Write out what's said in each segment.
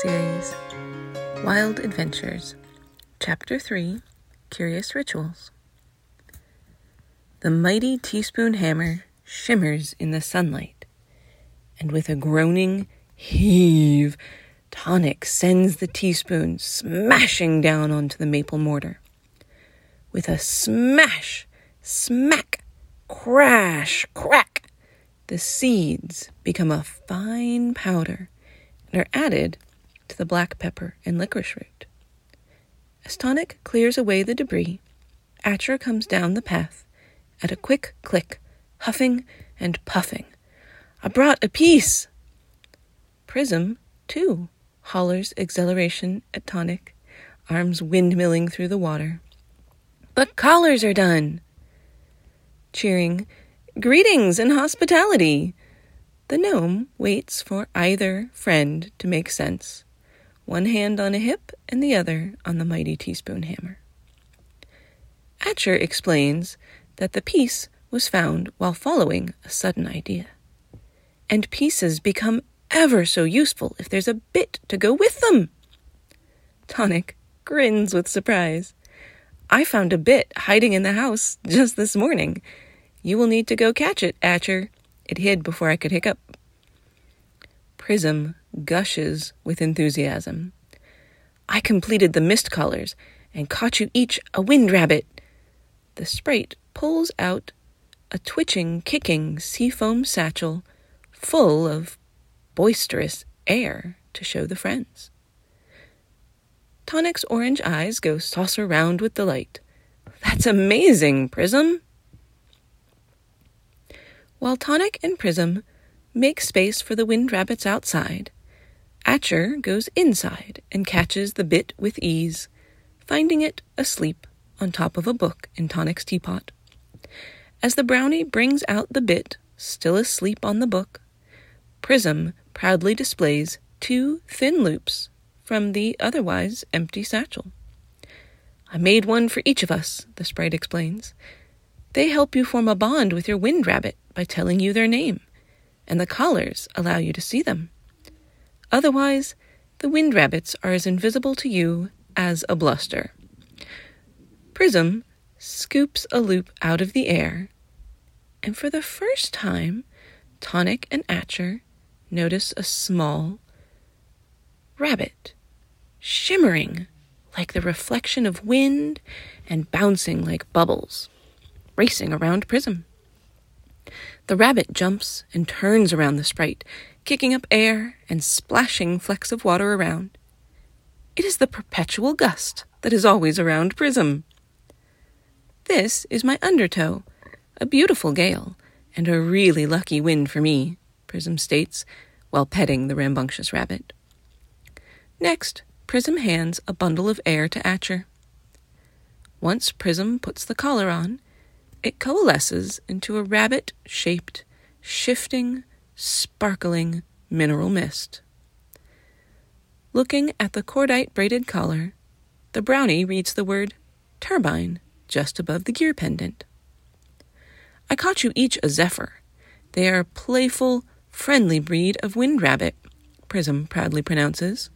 series, Wild Adventures, Chapter 3, Curious Rituals. The mighty teaspoon hammer shimmers in the sunlight, and with a groaning heave, Tonic sends the teaspoon smashing down onto the maple mortar. With a smash, smack, crash, crack, the seeds become a fine powder and are added to the black pepper and licorice root. As Tonic clears away the debris, Atcher comes down the path at a quick click, huffing and puffing. "I brought a piece!" Prism, too, hollers exhilaration at Tonic, arms windmilling through the water. "The collars are done!" Cheering, "Greetings and hospitality!" The gnome waits for either friend to make sense, one hand on a hip and the other on the mighty teaspoon hammer. Atcher explains that the piece was found while following a sudden idea. And pieces become ever so useful if there's a bit to go with them. Tonic grins with surprise. "I found a bit hiding in the house just this morning. You will need to go catch it, Atcher. It hid before I could hiccup." Prism gushes with enthusiasm. "I completed the mist collars and caught you each a wind rabbit." The sprite pulls out a twitching, kicking seafoam satchel full of boisterous air to show the friends. Tonic's orange eyes go saucer round with delight. "That's amazing, Prism!" While Tonic and Prism make space for the wind rabbits outside, Atcher goes inside and catches the bit with ease, finding it asleep on top of a book in Tonic's teapot. As the brownie brings out the bit, still asleep on the book, Prism proudly displays two thin loops from the otherwise empty satchel. "I made one for each of us," the sprite explains. "They help you form a bond with your wind rabbit by telling you their name, and the collars allow you to see them. Otherwise, the wind rabbits are as invisible to you as a bluster." Prism scoops a loop out of the air, and for the first time, Tonic and Atcher notice a small rabbit, shimmering like the reflection of wind and bouncing like bubbles, racing around Prism. The rabbit jumps and turns around the sprite, kicking up air and splashing flecks of water around. It is the perpetual gust that is always around Prism. "This is my undertow, a beautiful gale, and a really lucky wind for me," Prism states, while petting the rambunctious rabbit. Next, Prism hands a bundle of air to Atcher. Once Prism puts the collar on, it coalesces into a rabbit-shaped, shifting, sparkling mineral mist. Looking at the cordite braided collar, the brownie reads the word turbine just above the gear pendant. "I caught you each a zephyr. They are a playful, friendly breed of wind rabbit," Prism proudly pronounces.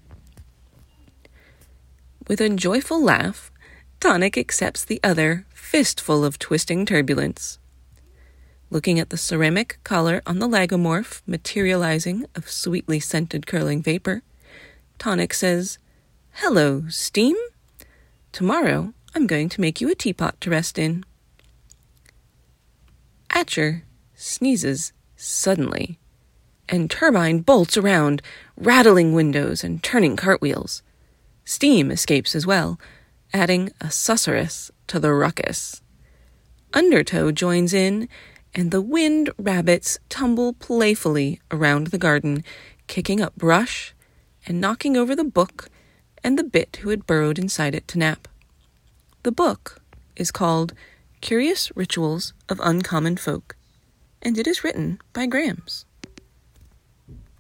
With a joyful laugh, Tonic accepts the other fistful of twisting turbulence. Looking at the ceramic collar on the lagomorph materializing of sweetly scented curling vapor, Tonic says, "Hello, steam. Tomorrow I'm going to make you a teapot to rest in." Atcher sneezes suddenly, and Turbine bolts around, rattling windows and turning cartwheels. Steam escapes as well, adding a susurrus to the ruckus. Undertow joins in, and the wind rabbits tumble playfully around the garden, kicking up brush and knocking over the book and the bit who had burrowed inside it to nap. The book is called Curious Rituals of Uncommon Folk, and it is written by Grams.